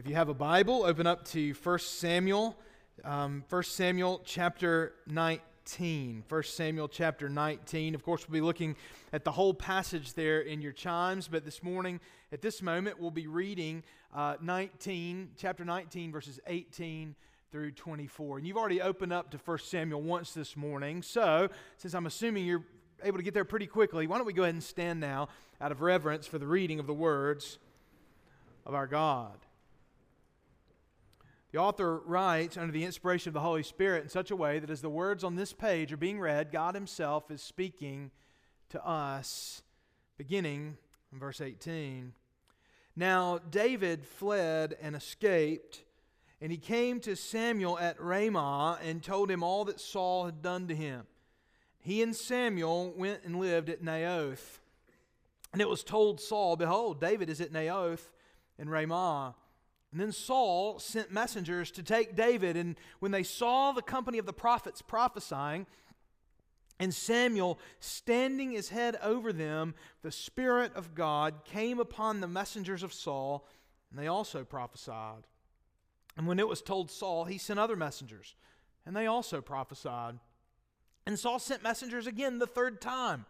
If you have a Bible, open up to 1 Samuel chapter 19. 1 Samuel chapter 19. Of course, we'll be looking at the whole passage there in your chimes, but this morning, at this moment, we'll be reading chapter 19, verses 18 through 24. And you've already opened up to 1 Samuel once this morning, so since I'm assuming you're able to get there pretty quickly, why don't we go ahead and stand now out of reverence for the reading of the words of our God. The author writes under the inspiration of the Holy Spirit in such a way that as the words on this page are being read, God Himself is speaking to us, beginning in verse 18. Now David fled and escaped, and he came to Samuel at Ramah and told him all that Saul had done to him. He and Samuel went and lived at Naioth. And it was told Saul, behold, David is at Naioth in Ramah. And then Saul sent messengers to take David. And when they saw the company of the prophets prophesying, and Samuel standing his head over them, the Spirit of God came upon the messengers of Saul, and they also prophesied. And when it was told Saul, he sent other messengers, and they also prophesied. And Saul sent messengers again the third time,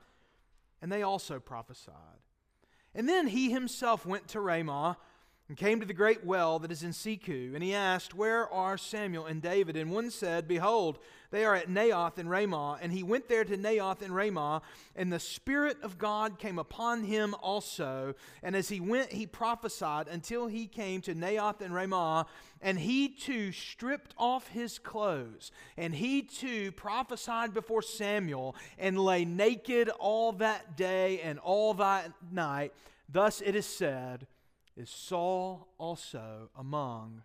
and they also prophesied. And then he himself went to Ramah and came to the great well that is in Sechu, and he asked, where are Samuel and David? And one said, behold, they are at Naioth in Ramah. And he went there to Naioth in Ramah, and the Spirit of God came upon him also. And as he went, he prophesied until he came to Naioth in Ramah, and he too stripped off his clothes, and he too prophesied before Samuel, and lay naked all that day and all that night. Thus it is said, is Saul also among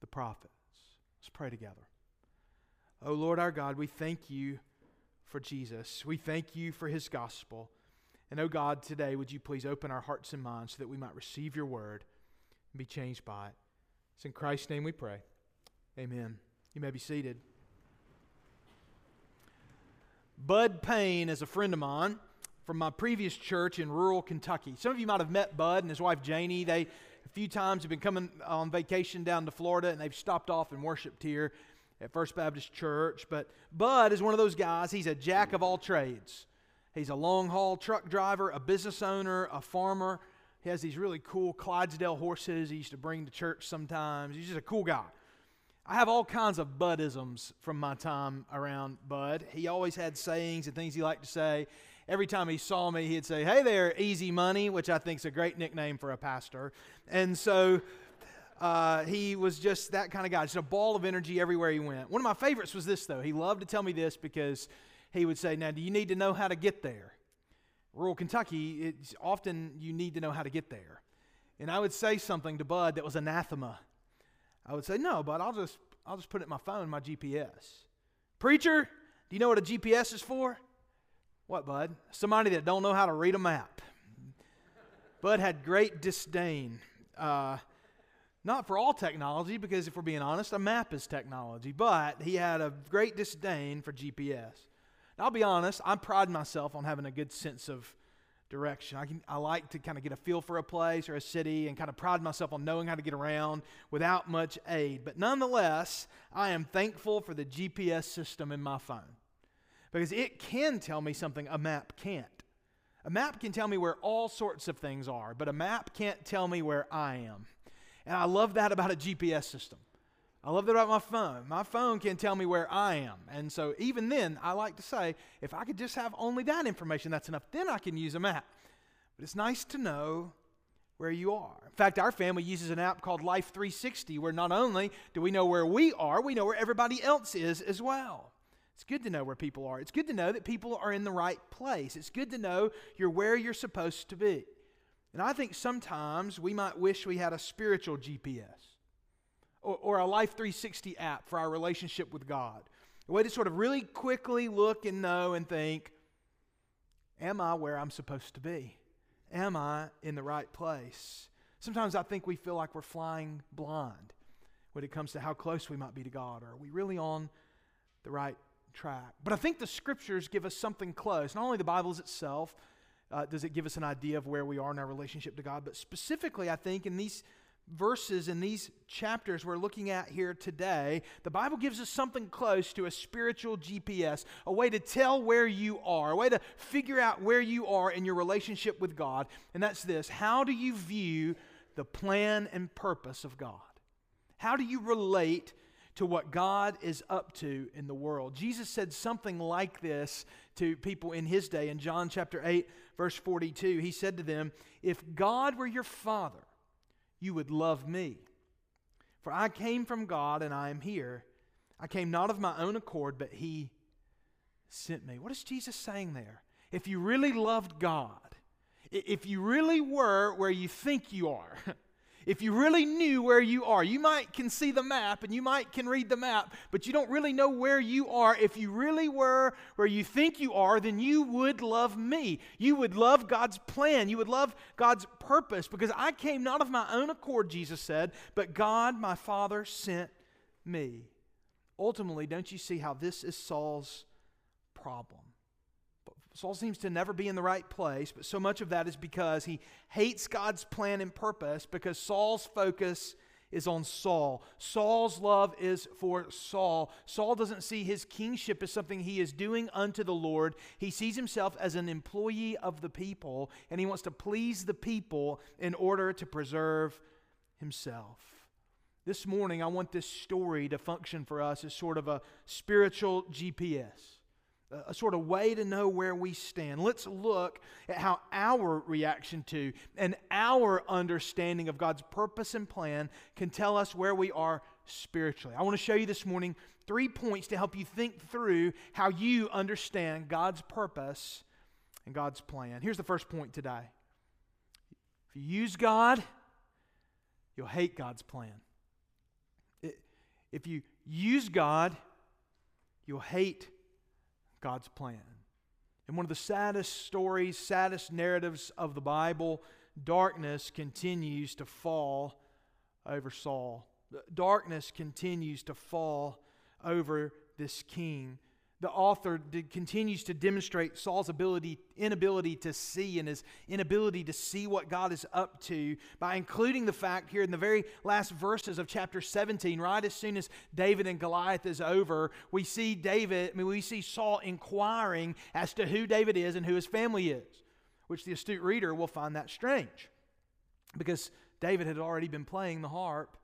the prophets? Let's pray together. Oh Lord our God, we thank you for Jesus. We thank you for his gospel. And oh God, today would you please open our hearts and minds so that we might receive your word and be changed by it. It's in Christ's name we pray. Amen. You may be seated. Bud Payne is a friend of mine from my previous church in rural Kentucky. Some of you might have met Bud and his wife Janie. They a few times have been coming on vacation down to Florida, and they've stopped off and worshiped here at First Baptist Church. But Bud is one of those guys, he's a jack of all trades. He's a long-haul truck driver, a business owner, a farmer. He has these really cool Clydesdale horses he used to bring to church sometimes. He's just a cool guy. I have all kinds of Budisms from my time around Bud. He always had sayings and things he liked to say. Every time he saw me, he'd say, hey there, Easy Money, which I think is a great nickname for a pastor. And so he was just that kind of guy, just a ball of energy everywhere he went. One of my favorites was this, though. He loved to tell me this because he would say, now, do you need to know how to get there? Rural Kentucky, it's often you need to know how to get there. And I would say something to Bud that was anathema. I would say, no, Bud, I'll just put it in my phone, my GPS. Preacher, do you know what a GPS is for? What, Bud? Somebody that don't know how to read a map. Bud had great disdain. Not for all technology, because if we're being honest, a map is technology. But he had a great disdain for GPS. Now, I'll be honest, I pride myself on having a good sense of direction. I like to kind of get a feel for a place or a city and kind of pride myself on knowing how to get around without much aid. But nonetheless, I am thankful for the GPS system in my phone, because it can tell me something a map can't. A map can tell me where all sorts of things are, but a map can't tell me where I am. And I love that about a GPS system. I love that about my phone. My phone can tell me where I am. And so even then, I like to say, if I could just have only that information, that's enough. Then I can use a map. But it's nice to know where you are. In fact, our family uses an app called Life360, where not only do we know where we are, we know where everybody else is as well. It's good to know where people are. It's good to know that people are in the right place. It's good to know you're where you're supposed to be. And I think sometimes we might wish we had a spiritual GPS or a Life 360 app for our relationship with God. A way to sort of really quickly look and know and think, am I where I'm supposed to be? Am I in the right place? Sometimes I think we feel like we're flying blind when it comes to how close we might be to God. Or are we really on the right track? But I think the scriptures give us something close. Not only the Bible itself does it give us an idea of where we are in our relationship to God, but specifically I think in these verses in these chapters we're looking at here today, the Bible gives us something close to a spiritual GPS, a way to tell where you are, a way to figure out where you are in your relationship with God, and that's this: how do you view the plan and purpose of God? How do you relate to what God is up to in the world? Jesus said something like this to people in his day in John chapter 8, verse 42. He said to them, "If God were your Father, you would love me. For I came from God and I am here. I came not of my own accord, but He sent me." What is Jesus saying there? If you really loved God, if you really were where you think you are, if you really knew where you are, you might can see the map and you might can read the map, but you don't really know where you are. If you really were where you think you are, then you would love me. You would love God's plan. You would love God's purpose, because I came not of my own accord, Jesus said, but God, my Father, sent me. Ultimately, don't you see how this is Saul's problem? Saul seems to never be in the right place, but so much of that is because he hates God's plan and purpose, because Saul's focus is on Saul. Saul's love is for Saul. Saul doesn't see his kingship as something he is doing unto the Lord. He sees himself as an employee of the people, and he wants to please the people in order to preserve himself. This morning, I want this story to function for us as sort of a spiritual GPS, a sort of way to know where we stand. Let's look at how our reaction to and our understanding of God's purpose and plan can tell us where we are spiritually. I want to show you this morning 3 points to help you think through how you understand God's purpose and God's plan. Here's the first point today. If you use God, you'll hate God's plan. If you use God, you'll hate God's plan. And one of the saddest stories, saddest narratives of the Bible, darkness continues to fall over Saul. Darkness continues to fall over this king. The author continues to demonstrate Saul's inability to see, and his inability to see what God is up to, by including the fact here in the very last verses of chapter 17, right as soon as David and Goliath is over, we see Saul inquiring as to who David is and who his family is, which the astute reader will find that strange, because David had already been playing the harp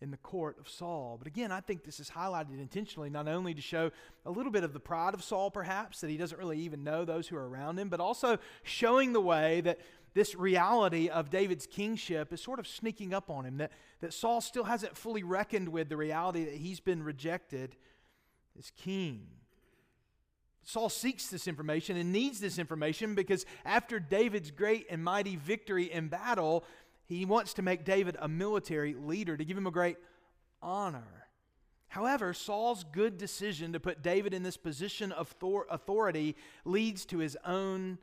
in the court of Saul. But again, I think this is highlighted intentionally, not only to show a little bit of the pride of Saul, perhaps, that he doesn't really even know those who are around him, but also showing the way that this reality of David's kingship is sort of sneaking up on him, that Saul still hasn't fully reckoned with the reality that he's been rejected as king. Saul seeks this information and needs this information, because after David's great and mighty victory in battle, he wants to make David a military leader, to give him a great honor. However, Saul's good decision to put David in this position of authority leads to his own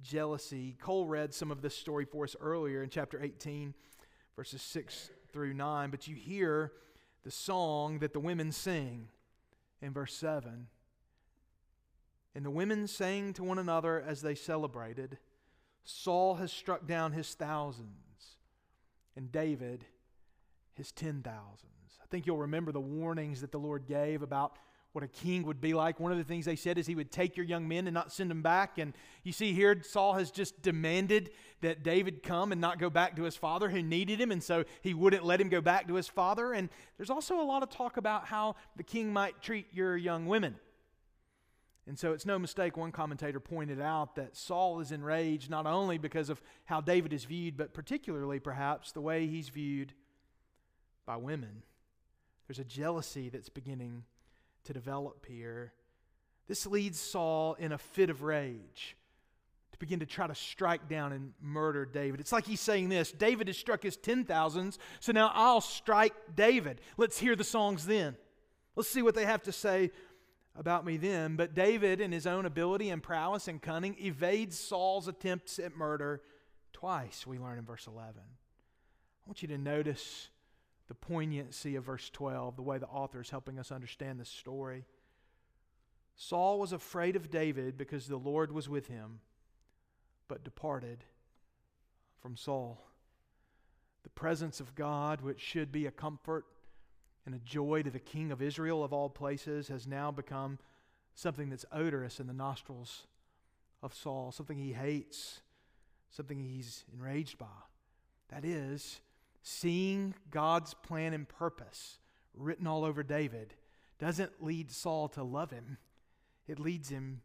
jealousy. Cole read some of this story for us earlier in chapter 18, verses 6 through 9. But you hear the song that the women sing in verse 7. And the women sang to one another as they celebrated, "Saul has struck down his thousands, and David his 10,000s. I think you'll remember the warnings that the Lord gave about what a king would be like. One of the things they said is he would take your young men and not send them back. And you see here, Saul has just demanded that David come and not go back to his father who needed him, and so he wouldn't let him go back to his father. And there's also a lot of talk about how the king might treat your young women. And so it's no mistake, one commentator pointed out, that Saul is enraged not only because of how David is viewed, but particularly perhaps the way he's viewed by women. There's a jealousy that's beginning to develop here. This leads Saul, in a fit of rage, to begin to try to strike down and murder David. It's like he's saying this: David has struck his 10,000s, so now I'll strike David. Let's hear the songs then. Let's see what they have to say about me then. But David, in his own ability and prowess and cunning, evades Saul's attempts at murder twice, we learn in verse 11. I want you to notice the poignancy of verse 12, the way the author is helping us understand this story. Saul was afraid of David because the Lord was with him, but departed from Saul. the presence of God, which should be a comfort and a joy to the King of Israel of all places, has now become something that's odorous in the nostrils of Saul, something he hates, something he's enraged by. That is, seeing God's plan and purpose written all over David doesn't lead Saul to love him. It leads him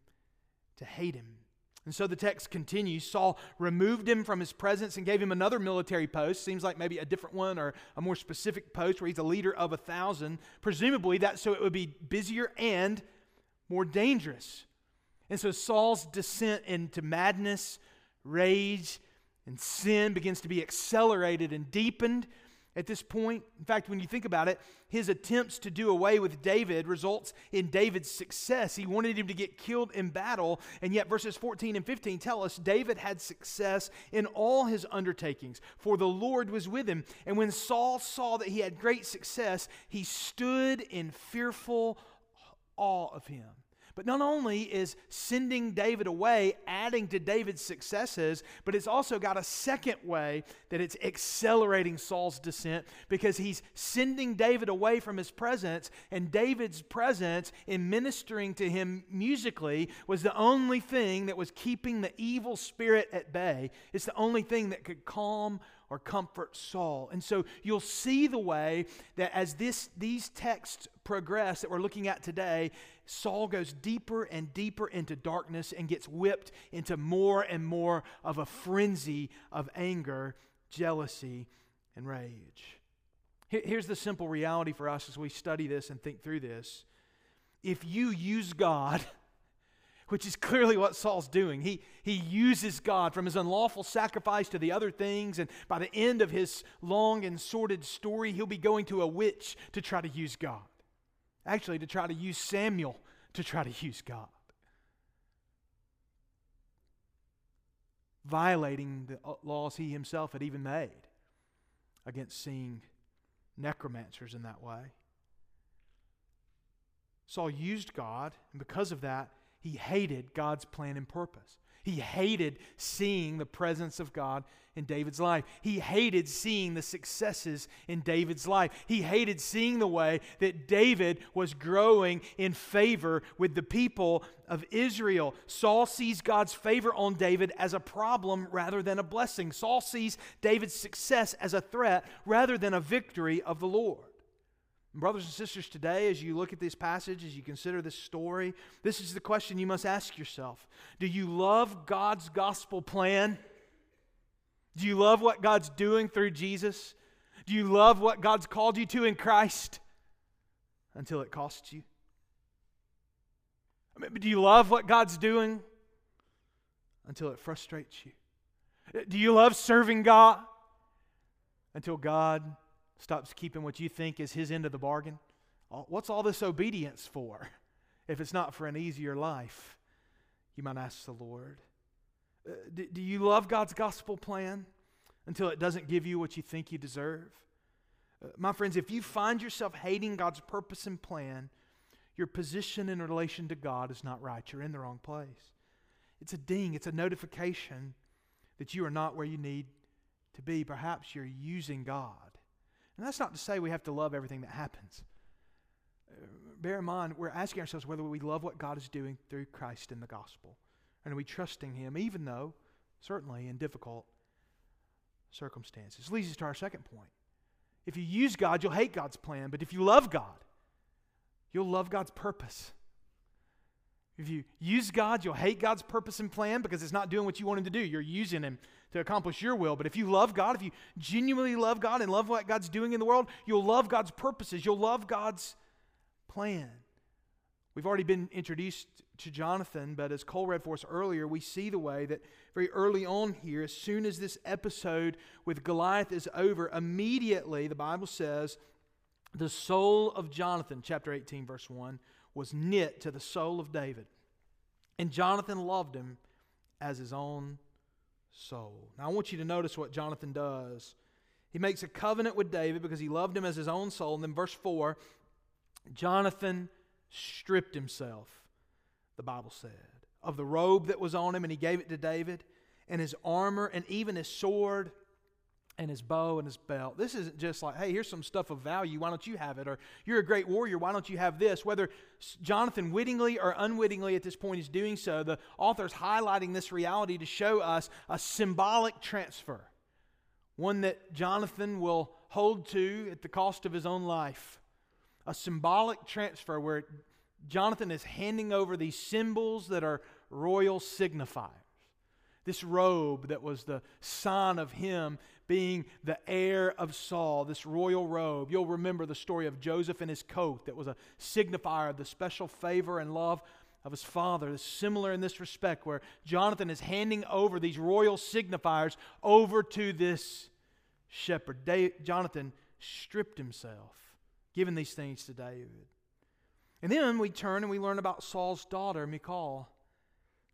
to hate him. And so the text continues. Saul removed him from his presence and gave him another military post. Seems like maybe a different one or a more specific post where he's a leader of 1,000. Presumably that's so it would be busier and more dangerous. And so Saul's descent into madness, rage, and sin begins to be accelerated and deepened at this point. In fact, when you think about it, his attempts to do away with David results in David's success. He wanted him to get killed in battle, and yet verses 14 and 15 tell us David had success in all his undertakings, for the Lord was with him. And when Saul saw that he had great success, he stood in fearful awe of him. But not only is sending David away adding to David's successes, but it's also got a second way that it's accelerating Saul's descent, because he's sending David away from his presence, and David's presence in ministering to him musically was the only thing that was keeping the evil spirit at bay. It's the only thing that could calm or comfort Saul. And so you'll see the way that as these texts progress that we're looking at today, Saul goes deeper and deeper into darkness and gets whipped into more and more of a frenzy of anger, jealousy, and rage. Here's the simple reality for us as we study this and think through this. If you use God, which is clearly what Saul's doing. He uses God, from his unlawful sacrifice to the other things, and by the end of his long and sordid story, he'll be going to a witch to try to use God. Actually, to try to use Samuel to try to use God. Violating the laws he himself had even made against seeing necromancers in that way. Saul used God, and because of that, he hated God's plan and purpose. He hated seeing the presence of God in David's life. He hated seeing the successes in David's life. He hated seeing the way that David was growing in favor with the people of Israel. Saul sees God's favor on David as a problem rather than a blessing. Saul sees David's success as a threat rather than a victory of the Lord. Brothers and sisters, today, as you look at this passage, as you consider this story, this is the question you must ask yourself. Do you love God's gospel plan? Do you love what God's doing through Jesus? Do you love what God's called you to in Christ until it costs you? Do you love what God's doing until it frustrates you? Do you love serving God until God stops keeping what you think is his end of the bargain? What's all this obedience for if it's not for an easier life? You might ask the Lord. Do you love God's gospel plan until it doesn't give you what you think you deserve? My friends, if you find yourself hating God's purpose and plan, your position in relation to God is not right. You're in the wrong place. It's a ding. It's a notification that you are not where you need to be. Perhaps you're using God. And that's not to say we have to love everything that happens. Bear in mind, we're asking ourselves whether we love what God is doing through Christ in the gospel. And are we trusting Him, even though, certainly, in difficult circumstances? This leads us to our second point. If you use God, you'll hate God's plan. But if you love God, you'll love God's purpose. If you use God, you'll hate God's purpose and plan because it's not doing what you want Him to do. You're using Him to accomplish your will. But if you love God, if you genuinely love God and love what God's doing in the world, you'll love God's purposes. You'll love God's plan. We've already been introduced to Jonathan, but as Cole read for us earlier, we see the way that very early on here, as soon as this episode with Goliath is over, immediately the Bible says, the soul of Jonathan, chapter 18, verse 1, was knit to the soul of David. And Jonathan loved him as his own soul. Now I want you to notice what Jonathan does. He makes a covenant with David because he loved him as his own soul. And then verse 4, Jonathan stripped himself, the Bible said, of the robe that was on him, and he gave it to David, and his armor, and even his sword, and his bow and his belt. This isn't just like, hey, here's some stuff of value, why don't you have it? Or you're a great warrior, why don't you have this? Whether Jonathan wittingly or unwittingly at this point is doing so, the author's highlighting this reality to show us a symbolic transfer, one that Jonathan will hold to at the cost of his own life. A symbolic transfer where Jonathan is handing over these symbols that are royal signifiers. This robe that was the sign of him being the heir of Saul, this royal robe. You'll remember the story of Joseph and his coat that was a signifier of the special favor and love of his father. It's similar in this respect where Jonathan is handing over these royal signifiers over to this shepherd. Jonathan stripped himself, giving these things to David. And then we turn and we learn about Saul's daughter, Michal.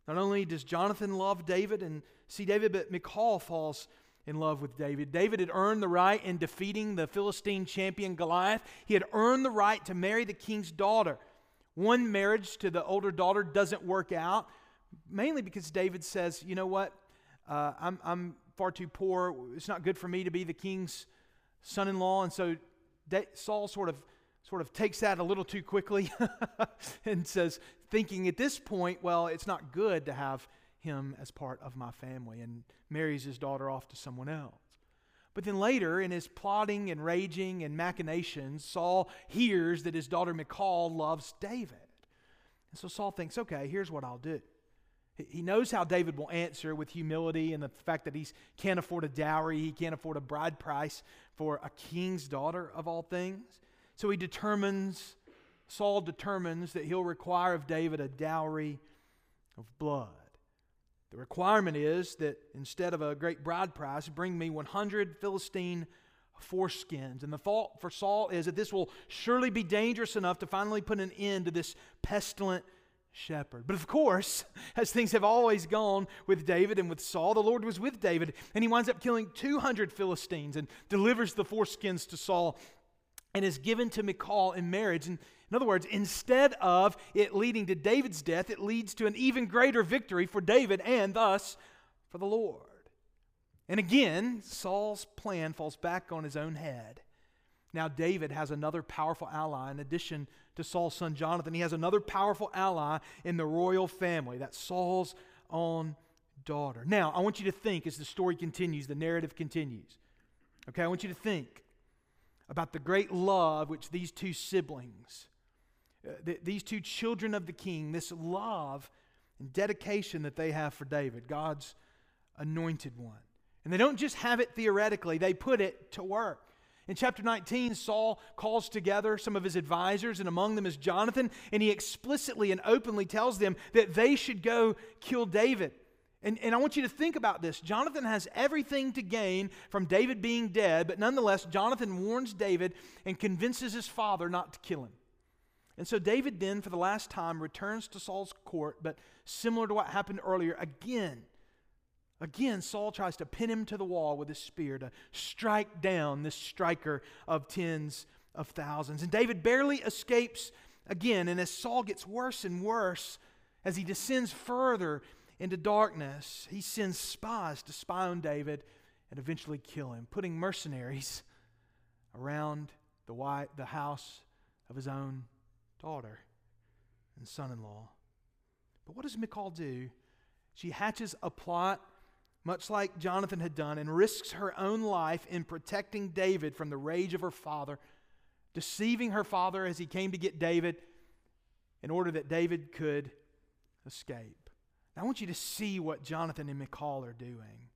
Not only does Jonathan love David and see David, but Michal falls in love with David. David had earned the right in defeating the Philistine champion Goliath. He had earned the right to marry the king's daughter. One marriage to the older daughter doesn't work out, mainly because David says, you know what, I'm far too poor. It's not good for me to be the king's son-in-law. And so Saul sort of takes that a little too quickly and says, thinking at this point, well, it's not good to have him as part of my family, and marries his daughter off to someone else. But then later, in his plotting and raging and machinations, Saul hears that his daughter Michal loves David. And so Saul thinks, okay, here's what I'll do. He knows how David will answer with humility and the fact that he can't afford a dowry, he can't afford a bride price for a king's daughter of all things. So Saul determines that he'll require of David a dowry of blood. The requirement is that instead of a great bride price, bring me 100 Philistine foreskins. And the thought for Saul is that this will surely be dangerous enough to finally put an end to this pestilent shepherd. But of course, as things have always gone with David and with Saul, the Lord was with David, and he winds up killing 200 Philistines and delivers the foreskins to Saul and is given to Michal in marriage. And in other words, instead of it leading to David's death, it leads to an even greater victory for David and thus for the Lord. And again, Saul's plan falls back on his own head. Now David has another powerful ally in addition to Saul's son Jonathan. He has another powerful ally in the royal family. That's Saul's own daughter. Now, I want you to think as the story continues, the narrative continues. Okay, I want you to think about the great love which these two siblings, these two children of the king, this love and dedication that they have for David, God's anointed one. And they don't just have it theoretically, they put it to work. In chapter 19, Saul calls together some of his advisors, and among them is Jonathan, and he explicitly and openly tells them that they should go kill David. And I want you to think about this. Jonathan has everything to gain from David being dead, but nonetheless, Jonathan warns David and convinces his father not to kill him. And so David then, for the last time, returns to Saul's court, but similar to what happened earlier, again, Saul tries to pin him to the wall with his spear to strike down this striker of tens of thousands. And David barely escapes again, and as Saul gets worse and worse, as he descends further into darkness, he sends spies to spy on David and eventually kill him, putting mercenaries around the house of his own daughter and son-in-law. But what does Michal do? She hatches a plot, much like Jonathan had done, and risks her own life in protecting David from the rage of her father, deceiving her father as he came to get David in order that David could escape. I want you to see what Jonathan and Michal are doing.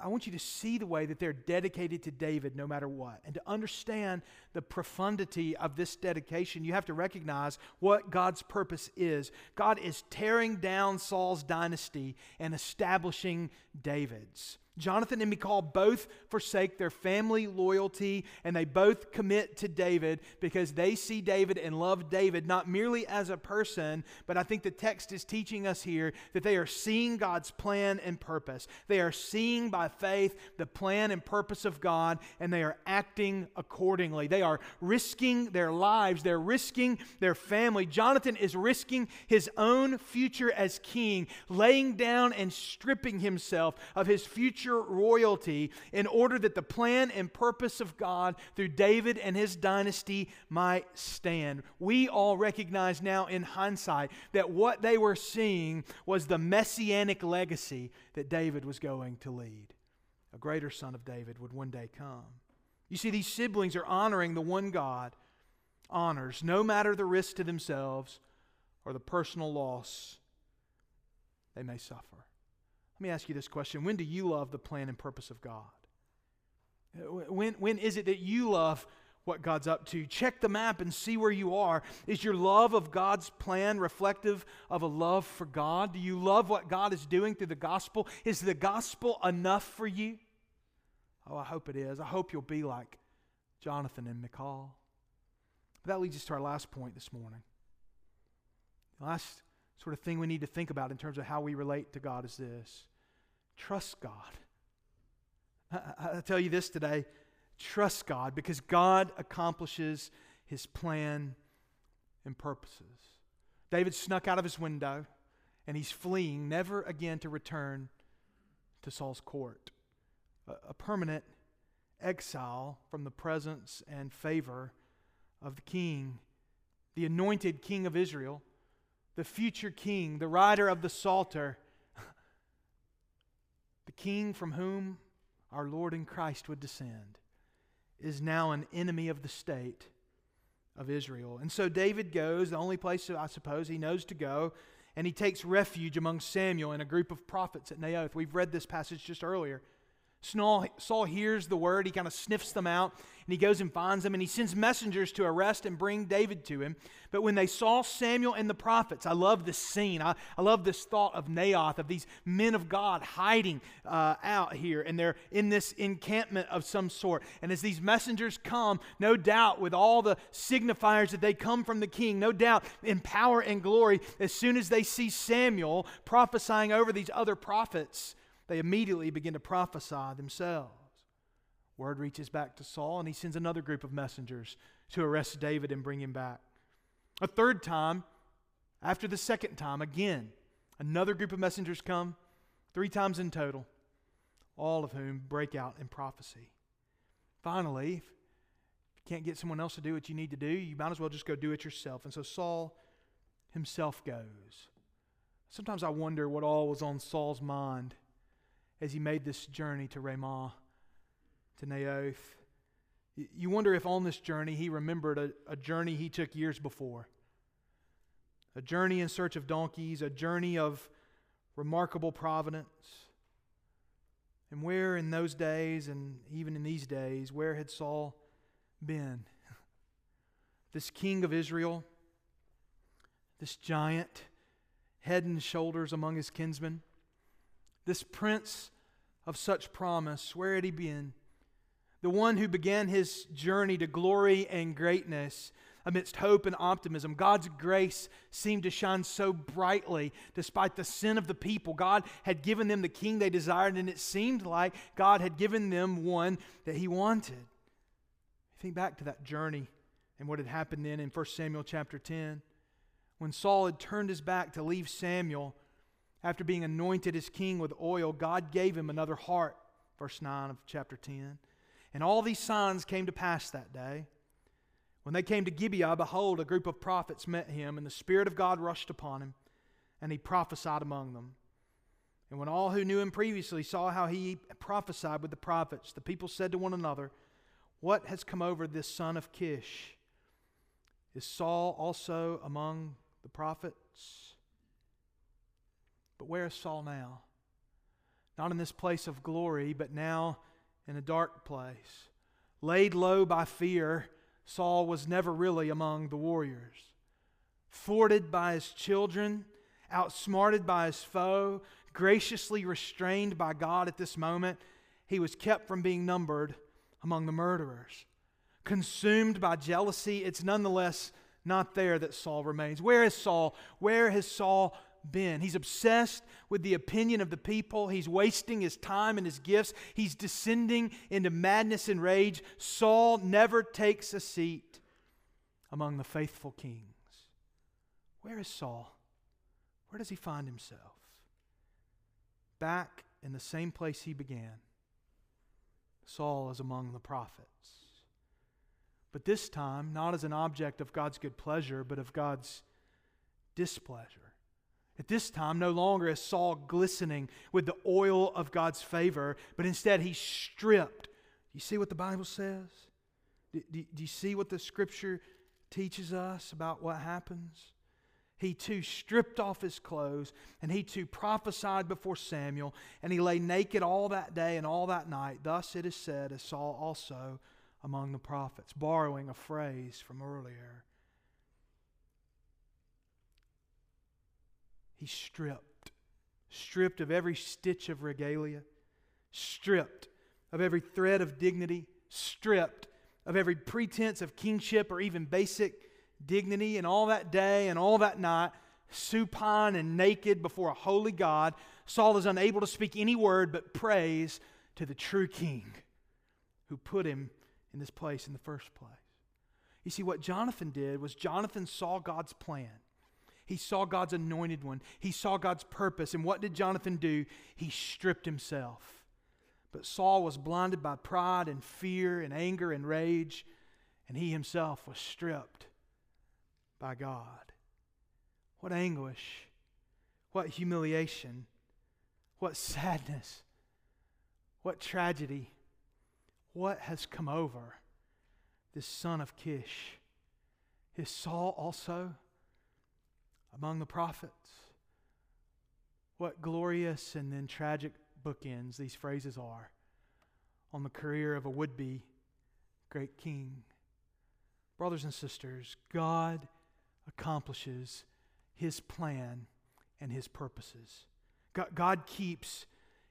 I want you to see the way that they're dedicated to David no matter what. And to understand the profundity of this dedication, you have to recognize what God's purpose is. God is tearing down Saul's dynasty and establishing David's. Jonathan and Michal both forsake their family loyalty, and they both commit to David because they see David and love David, not merely as a person, but I think the text is teaching us here that they are seeing God's plan and purpose. They are seeing by faith the plan and purpose of God, and they are acting accordingly. They are risking their lives. They're risking their family. Jonathan is risking his own future as king, laying down and stripping himself of his future future royalty in order that the plan and purpose of God through David and his dynasty might stand. We all recognize now in hindsight that what they were seeing was the messianic legacy that David was going to lead. A greater son of David would one day come. You see, these siblings are honoring the one God honors, no matter the risk to themselves or the personal loss they may suffer. Let me ask you this question. When do you love the plan and purpose of God? When is it that you love what God's up to? Check the map and see where you are. Is your love of God's plan reflective of a love for God? Do you love what God is doing through the gospel? Is the gospel enough for you? Oh, I hope it is. I hope you'll be like Jonathan and Michal. But that leads us to our last point this morning. The last sort of thing we need to think about in terms of how we relate to God is this. Trust God. I tell you this today. Trust God, because God accomplishes His plan and purposes. David snuck out of his window, and he's fleeing, never again to return to Saul's court. A permanent exile from the presence and favor of the king, the anointed king of Israel, the future king, the writer of the Psalter, the king from whom our Lord in Christ would descend, is now an enemy of the state of Israel. And so David goes, the only place I suppose he knows to go, and he takes refuge among Samuel and a group of prophets at Naioth. We've read this passage just earlier. Saul hears the word, he kind of sniffs them out, and he goes and finds them, and he sends messengers to arrest and bring David to him. But when they saw Samuel and the prophets, I love this scene. I love this thought of Naioth, of these men of God hiding out here, and they're in this encampment of some sort. And as these messengers come, no doubt with all the signifiers that they come from the king, no doubt in power and glory, as soon as they see Samuel prophesying over these other prophets, they immediately begin to prophesy themselves. Word reaches back to Saul, and he sends another group of messengers to arrest David and bring him back. A third time, after the second time, again, another group of messengers come, 3 times in total, all of whom break out in prophecy. Finally, if you can't get someone else to do what you need to do, you might as well just go do it yourself. And so Saul himself goes. Sometimes I wonder what all was on Saul's mind as he made this journey to Ramah, to Naioth. You wonder if on this journey he remembered a journey he took years before. A journey in search of donkeys, a journey of remarkable providence. And where in those days, and even in these days, where had Saul been? This king of Israel, this giant, head and shoulders among his kinsmen, this prince of such promise, where had he been? The one who began his journey to glory and greatness amidst hope and optimism. God's grace seemed to shine so brightly despite the sin of the people. God had given them the king they desired, and it seemed like God had given them one that he wanted. Think back to that journey and what had happened then in 1 Samuel chapter 10. When Saul had turned his back to leave Samuel, after being anointed as king with oil, God gave him another heart, verse 9 of chapter 10. And all these signs came to pass that day. When they came to Gibeah, behold, a group of prophets met him, and the Spirit of God rushed upon him, and he prophesied among them. And when all who knew him previously saw how he prophesied with the prophets, the people said to one another, "What has come over this son of Kish? Is Saul also among the prophets?" But where is Saul now? Not in this place of glory, but now in a dark place. Laid low by fear, Saul was never really among the warriors. Thwarted by his children, outsmarted by his foe, graciously restrained by God at this moment, he was kept from being numbered among the murderers. Consumed by jealousy, it's nonetheless not there that Saul remains. Where is Saul? Where has Saul been? He's obsessed with the opinion of the people. He's wasting his time and his gifts. He's descending into madness and rage. Saul never takes a seat among the faithful kings. Where is Saul? Where does he find himself? Back in the same place he began. Saul is among the prophets. But this time, not as an object of God's good pleasure, but of God's displeasure. At this time, no longer is Saul glistening with the oil of God's favor, but instead he's stripped. You see what the Bible says? Do you see what the Scripture teaches us about what happens? He too stripped off his clothes, and he too prophesied before Samuel, and he lay naked all that day and all that night. Thus it is said, as Saul also among the prophets, borrowing a phrase from earlier. He's stripped of every stitch of regalia, stripped of every thread of dignity, stripped of every pretense of kingship or even basic dignity, and all that day and all that night, supine and naked before a holy God, Saul is unable to speak any word but praise to the true King who put him in this place in the first place. You see, what Jonathan did was Jonathan saw God's plan. He saw God's anointed one. He saw God's purpose. And what did Jonathan do? He stripped himself. But Saul was blinded by pride and fear and anger and rage, and he himself was stripped by God. What anguish, what humiliation, what sadness, what tragedy, what has come over this son of Kish? Is Saul also among the prophets? What glorious and then tragic bookends these phrases are on the career of a would-be great king. Brothers and sisters, God accomplishes His plan and His purposes. God keeps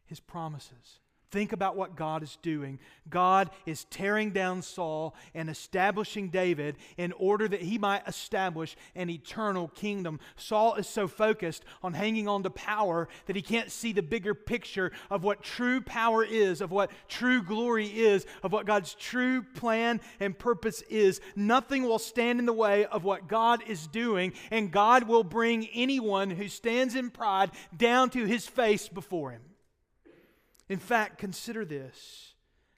His promises. Think about what God is doing. God is tearing down Saul and establishing David in order that he might establish an eternal kingdom. Saul is so focused on hanging on to power that he can't see the bigger picture of what true power is, of what true glory is, of what God's true plan and purpose is. Nothing will stand in the way of what God is doing, and God will bring anyone who stands in pride down to His face before Him. In fact, consider this.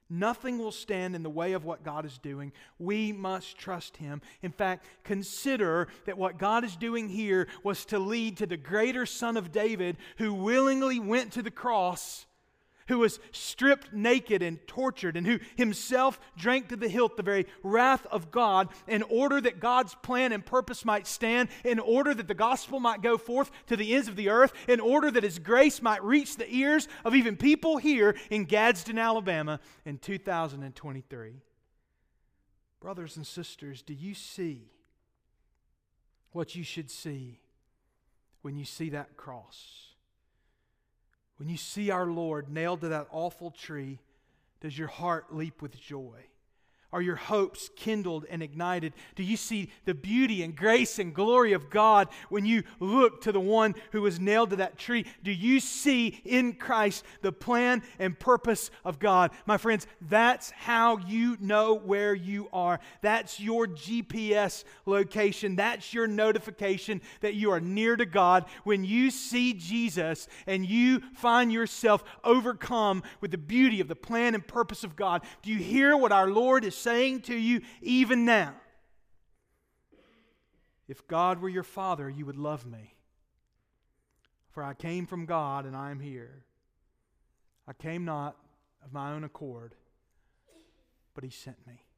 Nothing will stand in the way of what God is doing. We must trust Him. In fact, consider that what God is doing here was to lead to the greater Son of David who willingly went to the cross, who was stripped naked and tortured, and who himself drank to the hilt the very wrath of God in order that God's plan and purpose might stand, in order that the gospel might go forth to the ends of the earth, in order that His grace might reach the ears of even people here in Gadsden, Alabama in 2023. Brothers and sisters, do you see what you should see when you see that cross? When you see our Lord nailed to that awful tree, does your heart leap with joy? Are your hopes kindled and ignited? Do you see the beauty and grace and glory of God when you look to the one who was nailed to that tree? Do you see in Christ the plan and purpose of God? My friends, that's how you know where you are. That's your GPS location. That's your notification that you are near to God when you see Jesus and you find yourself overcome with the beauty of the plan and purpose of God. Do you hear what our Lord is saying to you even now? If God were your Father, you would love me. For I came from God and I am here. I came not of my own accord, but He sent me.